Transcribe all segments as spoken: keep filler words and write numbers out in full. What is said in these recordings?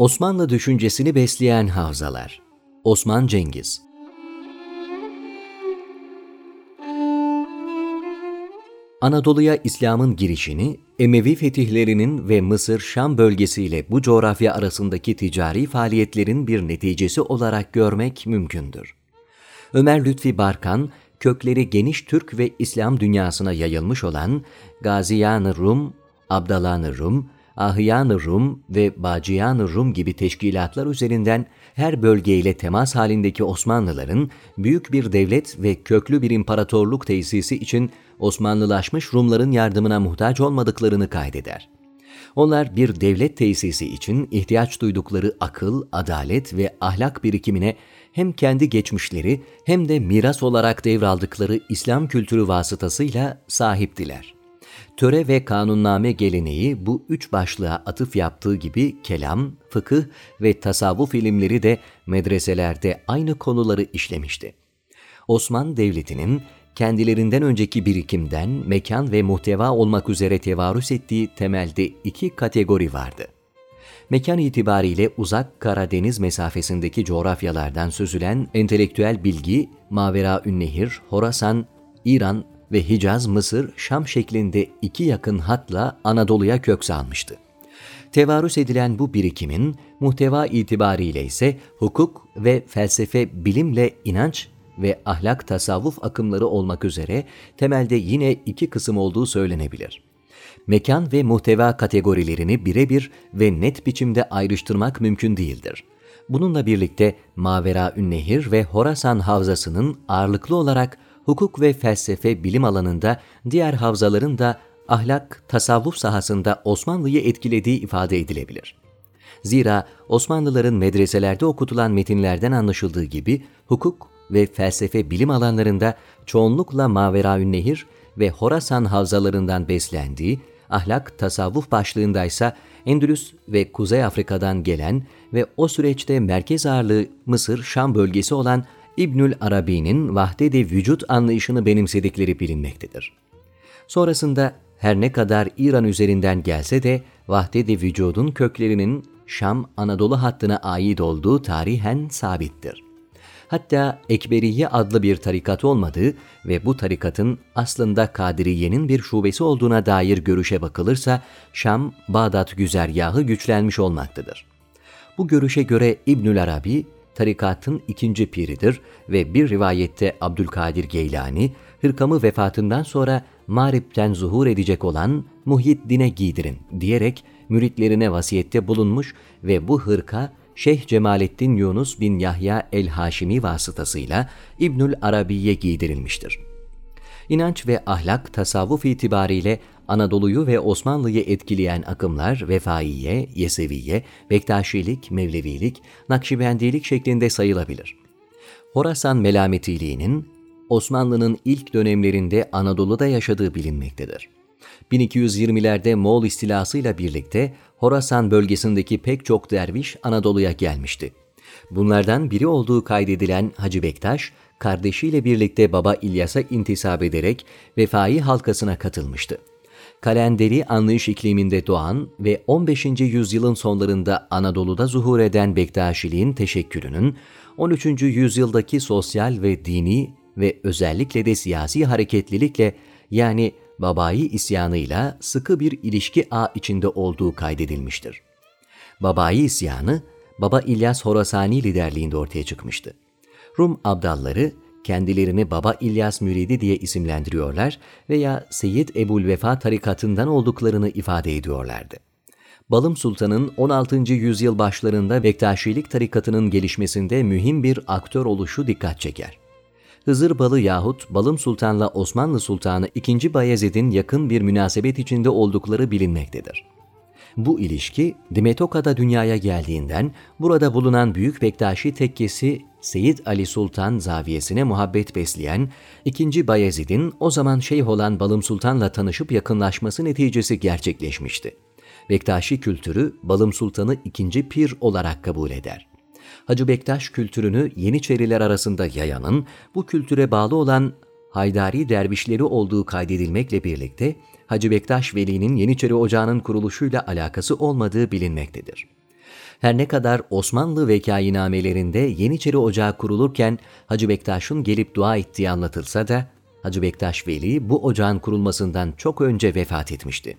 Osmanlı düşüncesini besleyen havzalar. Osman Cengiz. Anadolu'ya İslam'ın girişini, Emevi fetihlerinin ve Mısır-Şam bölgesiyle bu coğrafya arasındaki ticari faaliyetlerin bir neticesi olarak görmek mümkündür. Ömer Lütfi Barkan, kökleri geniş Türk ve İslam dünyasına yayılmış olan Gaziyan-ı Rum, Abdalan-ı Rum, Ahiyan-ı Rum ve Baciyan-ı Rum gibi teşkilatlar üzerinden her bölgeyle temas halindeki Osmanlıların büyük bir devlet ve köklü bir imparatorluk tesisi için Osmanlılaşmış Rumların yardımına muhtaç olmadıklarını kaydeder. Onlar bir devlet tesisi için ihtiyaç duydukları akıl, adalet ve ahlak birikimine hem kendi geçmişleri hem de miras olarak devraldıkları İslam kültürü vasıtasıyla sahiptiler. Töre ve kanunname geleneği bu üç başlığa atıf yaptığı gibi kelam, fıkıh ve tasavvuf ilimleri de medreselerde aynı konuları işlemişti. Osman Devleti'nin kendilerinden önceki birikimden mekan ve muhteva olmak üzere tevarüs ettiği temelde iki kategori vardı. Mekan itibariyle uzak Karadeniz mesafesindeki coğrafyalardan süzülen entelektüel bilgi, Maveraünnehir, Horasan, İran ve Hicaz, Mısır, Şam şeklinde iki yakın hatla Anadolu'ya kök salmıştı. Tevarüs edilen bu birikimin muhteva itibariyle ise hukuk ve felsefe, bilimle inanç ve ahlak, tasavvuf akımları olmak üzere temelde yine iki kısım olduğu söylenebilir. Mekan ve muhteva kategorilerini birebir ve net biçimde ayrıştırmak mümkün değildir. Bununla birlikte Maveraünnehir ve Horasan havzasının ağırlıklı olarak hukuk ve felsefe bilim alanında, diğer havzaların da ahlak, tasavvuf sahasında Osmanlı'yı etkilediği ifade edilebilir. Zira Osmanlıların medreselerde okutulan metinlerden anlaşıldığı gibi hukuk ve felsefe bilim alanlarında çoğunlukla Maveraünnehir ve Horasan havzalarından beslendiği, ahlak, tasavvuf başlığındaysa Endülüs ve Kuzey Afrika'dan gelen ve o süreçte merkez ağırlığı Mısır, Şam bölgesi olan İbnü'l-Arabî'nin vahdet-i vücud anlayışını benimsedikleri bilinmektedir. Sonrasında her ne kadar İran üzerinden gelse de vahdet-i vücudun köklerinin Şam-Anadolu hattına ait olduğu tarihen sabittir. Hatta Ekberîyye adlı bir tarikat olmadığı ve bu tarikatın aslında Kadiriye'nin bir şubesi olduğuna dair görüşe bakılırsa Şam-Bağdat güzergahı güçlenmiş olmaktadır. Bu görüşe göre İbnü'l-Arabî, tarikatın ikinci piridir ve bir rivayette Abdülkadir Geylani, hırkamı vefatından sonra Mağrib'ten zuhur edecek olan Muhyiddin'e giydirin diyerek müritlerine vasiyette bulunmuş ve bu hırka Şeyh Cemalettin Yunus bin Yahya el Hâşimi vasıtasıyla İbnü'l-Arabî'ye giydirilmiştir. İnanç ve ahlak, tasavvuf itibariyle Anadolu'yu ve Osmanlı'yı etkileyen akımlar vefaiye, yeseviye, bektaşilik, mevlevilik, nakşibendilik şeklinde sayılabilir. Horasan melametiliğinin Osmanlı'nın ilk dönemlerinde Anadolu'da yaşadığı bilinmektedir. bin iki yüz yirmilerde Moğol istilasıyla birlikte Horasan bölgesindeki pek çok derviş Anadolu'ya gelmişti. Bunlardan biri olduğu kaydedilen Hacı Bektaş, kardeşiyle birlikte Baba İlyas'a intisap ederek vefaiye halkasına katılmıştı. Kalenderi anlayış ikliminde doğan ve on beşinci yüzyılın sonlarında Anadolu'da zuhur eden bektaşiliğin teşekkülünün on üçüncü yüzyıldaki sosyal ve dini ve özellikle de siyasi hareketlilikle, yani Babayi isyanıyla sıkı bir ilişki ağı içinde olduğu kaydedilmiştir. Babayi isyanı Baba İlyas Horasani liderliğinde ortaya çıkmıştı. Rum abdalları kendilerini Baba İlyas müridi diye isimlendiriyorlar veya Seyyid Ebu'l Vefa tarikatından olduklarını ifade ediyorlardı. Balım Sultan'ın on altıncı yüzyıl başlarında bektaşilik tarikatının gelişmesinde mühim bir aktör oluşu dikkat çeker. Hızır Balı yahut Balım Sultan'la Osmanlı Sultanı ikinci. Bayezid'in yakın bir münasebet içinde oldukları bilinmektedir. Bu ilişki Dimetoka'da dünyaya geldiğinden burada bulunan Büyük Bektaşi tekkesi Seyyid Ali Sultan zaviyesine muhabbet besleyen ikinci. Bayezid'in o zaman şeyh olan Balım Sultan'la tanışıp yakınlaşması neticesi gerçekleşmişti. Bektaşi kültürü Balım Sultan'ı ikinci pir olarak kabul eder. Hacı Bektaş kültürünü Yeniçeriler arasında yayanın, bu kültüre bağlı olan Haydari dervişleri olduğu kaydedilmekle birlikte Hacı Bektaş Veli'nin Yeniçeri Ocağı'nın kuruluşuyla alakası olmadığı bilinmektedir. Her ne kadar Osmanlı vekâinamelerinde Yeniçeri Ocağı kurulurken Hacı Bektaş'ın gelip dua ettiği anlatılsa da, Hacı Bektaş Veli bu ocağın kurulmasından çok önce vefat etmişti.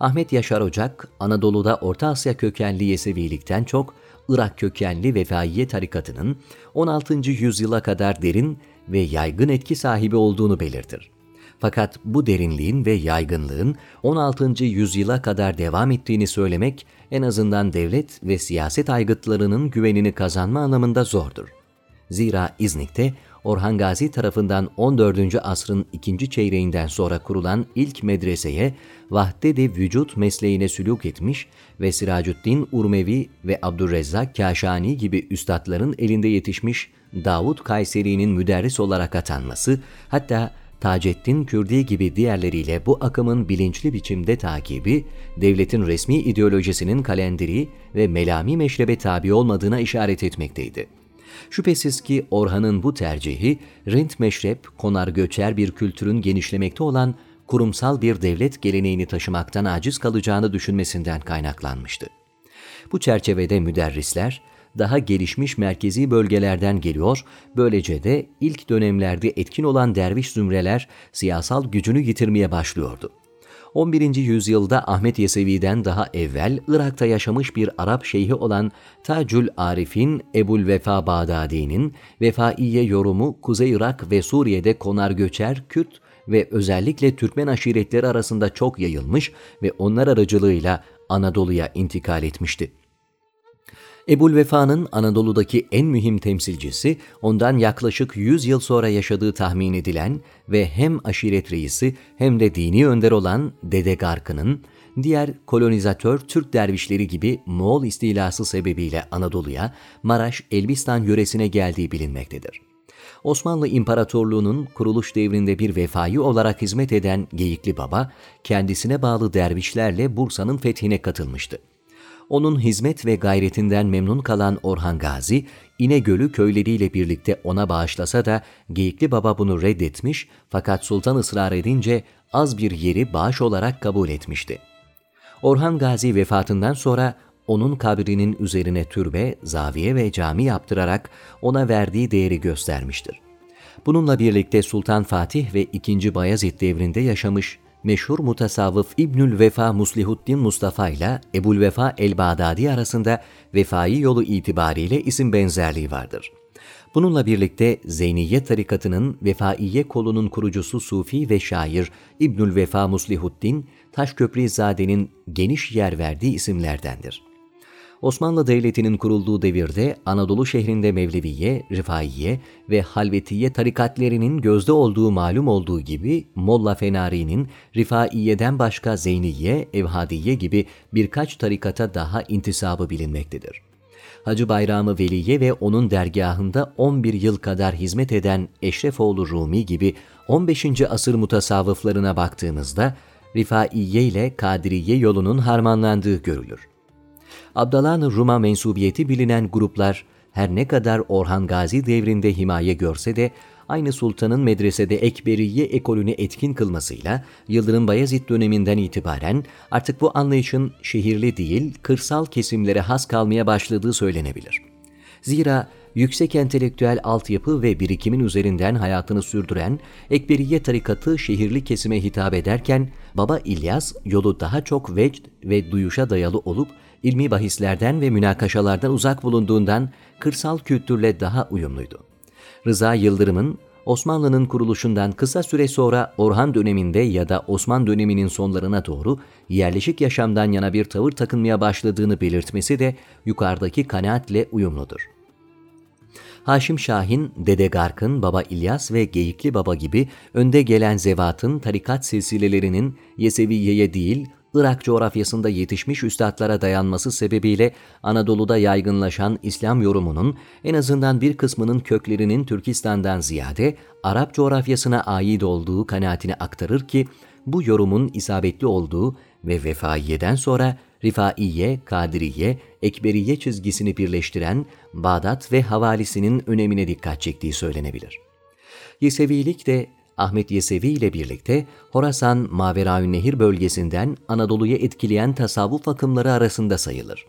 Ahmet Yaşar Ocak, Anadolu'da Orta Asya kökenli Yesevilikten çok, Irak kökenli Vefaiye tarikatının on altıncı yüzyıla kadar derin ve yaygın etki sahibi olduğunu belirtir. Fakat bu derinliğin ve yaygınlığın on altıncı yüzyıla kadar devam ettiğini söylemek, en azından devlet ve siyaset aygıtlarının güvenini kazanma anlamında zordur. Zira İznik'te Orhan Gazi tarafından on dördüncü asrın ikinci çeyreğinden sonra kurulan ilk medreseye vahdet-i vücud mesleğine sülûk etmiş ve Siracüddin Urmevi ve Abdurrezzak Kâşani gibi üstadların elinde yetişmiş Davud Kayseri'nin müderris olarak atanması, hatta Taceddin Kürdi gibi diğerleriyle bu akımın bilinçli biçimde takibi, devletin resmi ideolojisinin kalenderi ve melami meşrebe tabi olmadığına işaret etmekteydi. Şüphesiz ki Orhan'ın bu tercihi, rent meşrep, konar göçer bir kültürün genişlemekte olan kurumsal bir devlet geleneğini taşımaktan aciz kalacağını düşünmesinden kaynaklanmıştı. Bu çerçevede müderrisler, daha gelişmiş merkezi bölgelerden geliyor, böylece de ilk dönemlerde etkin olan derviş zümreler siyasal gücünü yitirmeye başlıyordu. on birinci yüzyılda Ahmet Yesevi'den daha evvel Irak'ta yaşamış bir Arap şeyhi olan Tacül Arif'in Ebu'l Vefa Bağdadi'nin vefaiye yorumu, Kuzey Irak ve Suriye'de konar göçer Kürt ve özellikle Türkmen aşiretleri arasında çok yayılmış ve onlar aracılığıyla Anadolu'ya intikal etmişti. Ebu'l Vefa'nın Anadolu'daki en mühim temsilcisi, ondan yaklaşık yüz yıl sonra yaşadığı tahmin edilen ve hem aşiret reisi hem de dini önder olan Dede Garkı'nın, diğer kolonizatör Türk dervişleri gibi Moğol istilası sebebiyle Anadolu'ya, Maraş, Elbistan yöresine geldiği bilinmektedir. Osmanlı İmparatorluğu'nun kuruluş devrinde bir vefai olarak hizmet eden Geyikli Baba, kendisine bağlı dervişlerle Bursa'nın fethine katılmıştı. Onun hizmet ve gayretinden memnun kalan Orhan Gazi, İnegöl'ü köyleriyle birlikte ona bağışlasa da Geyikli Baba bunu reddetmiş, fakat sultan ısrar edince az bir yeri bağış olarak kabul etmişti. Orhan Gazi vefatından sonra onun kabrinin üzerine türbe, zaviye ve cami yaptırarak ona verdiği değeri göstermiştir. Bununla birlikte Sultan Fatih ve ikinci. Bayezid devrinde yaşamış meşhur mutasavvıf İbnü'l Vefa Muslihuddin Mustafa ile Ebu'l Vefa el-Bağdadi arasında vefai yolu itibariyle isim benzerliği vardır. Bununla birlikte Zeyniyye tarikatının vefaiye kolunun kurucusu Sufi ve şair İbnü'l Vefa Muslihuddin, Taşköprüzade'nin geniş yer verdiği isimlerdendir. Osmanlı Devleti'nin kurulduğu devirde Anadolu şehrinde Mevleviye, Rifaiye ve Halvetiye tarikatlerinin gözde olduğu malum olduğu gibi, Molla Fenari'nin Rifaiye'den başka Zeyniye, Evhadiye gibi birkaç tarikata daha intisabı bilinmektedir. Hacı Bayramı Veliye ve onun dergahında on bir yıl kadar hizmet eden Eşrefoğlu Rumi gibi on beşinci asır mutasavvıflarına baktığımızda, Rifaiye ile Kadiriye yolunun harmanlandığı görülür. Abdalan-ı Rum'a mensubiyeti bilinen gruplar, her ne kadar Orhan Gazi devrinde himaye görse de, aynı sultanın medresede Ekberîyye ekolünü etkin kılmasıyla Yıldırım Bayezid döneminden itibaren artık bu anlayışın şehirli değil, kırsal kesimlere has kalmaya başladığı söylenebilir. Zira yüksek entelektüel altyapı ve birikimin üzerinden hayatını sürdüren Ekberîyye tarikatı şehirli kesime hitap ederken, Baba İlyas yolu daha çok vecd ve duyuşa dayalı olup, ilmi bahislerden ve münakaşalardan uzak bulunduğundan kırsal kültürle daha uyumluydu. Rıza Yıldırım'ın Osmanlı'nın kuruluşundan kısa süre sonra Orhan döneminde ya da Osman döneminin sonlarına doğru yerleşik yaşamdan yana bir tavır takınmaya başladığını belirtmesi de yukarıdaki kanaatle uyumludur. Haşim Şahin, Dede Gark'ın, Baba İlyas ve Geyikli Baba gibi önde gelen zevatın tarikat silsilelerinin Yeseviye'ye değil, Irak coğrafyasında yetişmiş üstadlara dayanması sebebiyle Anadolu'da yaygınlaşan İslam yorumunun en azından bir kısmının köklerinin Türkistan'dan ziyade Arap coğrafyasına ait olduğu kanaatini aktarır ki, bu yorumun isabetli olduğu ve Vefaiyye'den sonra Rifaiye, Kadiriye, Ekberîyye çizgisini birleştiren Bağdat ve havalisinin önemine dikkat çektiği söylenebilir. Yesevilik de Ahmet Yesevi ile birlikte Horasan Maveraünnehir bölgesinden Anadolu'ya etkileyen tasavvuf akımları arasında sayılır.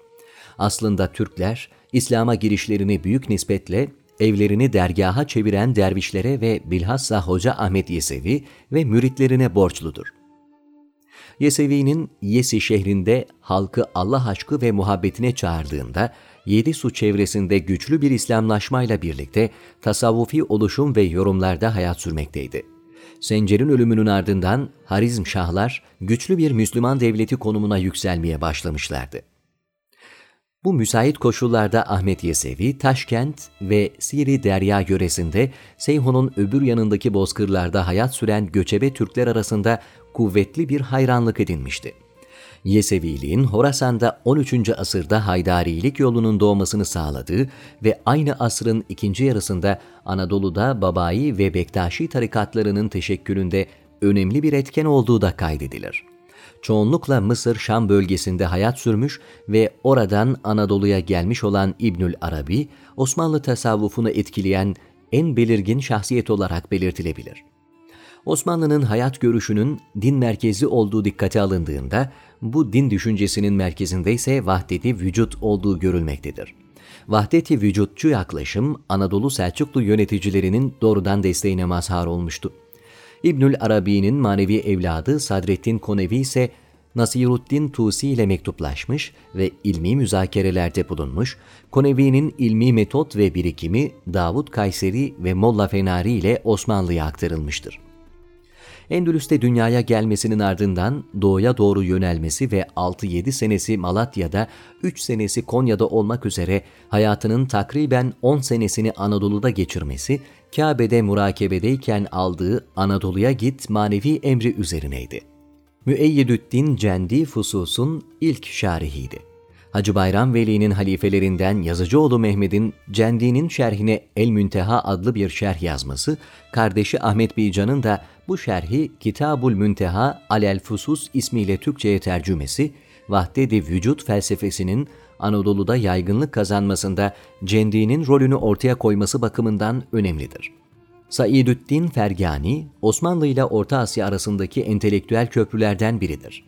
Aslında Türkler İslam'a girişlerini büyük nispetle evlerini dergaha çeviren dervişlere ve bilhassa Hoca Ahmet Yesevi ve müritlerine borçludur. Yesevi'nin Yesi şehrinde halkı Allah aşkı ve muhabbetine çağırdığında Yedisu çevresinde güçlü bir İslamlaşmayla birlikte tasavvufi oluşum ve yorumlarda hayat sürmekteydi. Sencer'in ölümünün ardından Harizm Şahlar güçlü bir Müslüman devleti konumuna yükselmeye başlamışlardı. Bu müsait koşullarda Ahmet Yesevi, Taşkent ve Siri Derya yöresinde Seyhun'un öbür yanındaki bozkırlarda hayat süren göçebe Türkler arasında kuvvetli bir hayranlık edinmişti. Yeseviliğin Horasan'da on üçüncü asırda Haydarilik yolunun doğmasını sağladığı ve aynı asrın ikinci yarısında Anadolu'da Babai ve Bektaşi tarikatlarının teşekkülünde önemli bir etken olduğu da kaydedilir. Çoğunlukla Mısır-Şam bölgesinde hayat sürmüş ve oradan Anadolu'ya gelmiş olan İbnü'l-Arabî, Osmanlı tasavvufunu etkileyen en belirgin şahsiyet olarak belirtilebilir. Osmanlı'nın hayat görüşünün din merkezi olduğu dikkate alındığında, bu din düşüncesinin merkezinde ise vahdet-i vücud olduğu görülmektedir. Vahdet-i vücutçu yaklaşım, Anadolu Selçuklu yöneticilerinin doğrudan desteğine mazhar olmuştu. İbnü'l-Arabi'nin manevi evladı Sadreddin Konevi ise Nasiruddin Tusi ile mektuplaşmış ve ilmi müzakerelerde bulunmuş, Konevi'nin ilmi metot ve birikimi Davud Kayseri ve Molla Fenari ile Osmanlı'ya aktarılmıştır. Endülüs'te dünyaya gelmesinin ardından doğuya doğru yönelmesi ve altı yedi senesi Malatya'da, üç senesi Konya'da olmak üzere hayatının takriben on senesini Anadolu'da geçirmesi, Kabe'de murakebedeyken aldığı Anadolu'ya git manevi emri üzerineydi. Müeyyidüddin Cendi Fusus'un ilk şarihiydi. Hacı Bayram Veli'nin halifelerinden Yazıcıoğlu Mehmet'in Cendi'nin şerhine El Münteha adlı bir şerh yazması, kardeşi Ahmet Bican'ın da bu şerhi Kitabul Münteha Alel Fusus ismiyle Türkçe'ye tercümesi, vahdet-i vücut felsefesinin Anadolu'da yaygınlık kazanmasında Cendi'nin rolünü ortaya koyması bakımından önemlidir. Saidüddin Fergani, Osmanlı ile Orta Asya arasındaki entelektüel köprülerden biridir.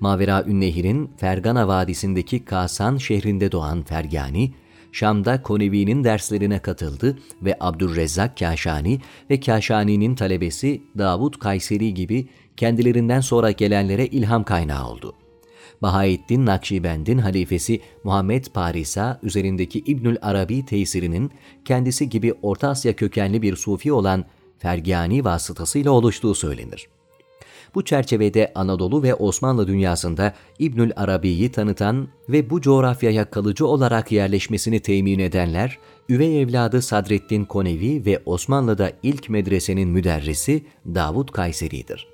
Maveraünnehir'in Fergana Vadisi'ndeki Kasan şehrinde doğan Fergani, Şam'da Konevi'nin derslerine katıldı ve Abdurrezzak Kâşani ve Kâşani'nin talebesi Davud Kayseri gibi kendilerinden sonra gelenlere ilham kaynağı oldu. Bahâeddin Nakşibend'in halifesi Muhammed Parisa üzerindeki İbnü'l-Arabî tesirinin kendisi gibi Orta Asya kökenli bir sufi olan Fergani vasıtasıyla oluştuğu söylenir. Bu çerçevede Anadolu ve Osmanlı dünyasında İbnü'l-Arabî'yi tanıtan ve bu coğrafyaya kalıcı olarak yerleşmesini temin edenler, üvey evladı Sadreddin Konevi ve Osmanlı'da ilk medresenin müderrisi Davud Kayseri'dir.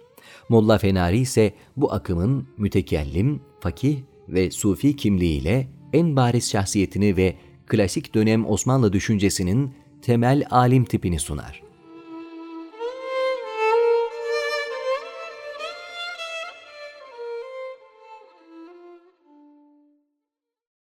Molla Fenari ise bu akımın mütekellim, fakih ve sufi kimliğiyle en bariz şahsiyetini ve klasik dönem Osmanlı düşüncesinin temel alim tipini sunar.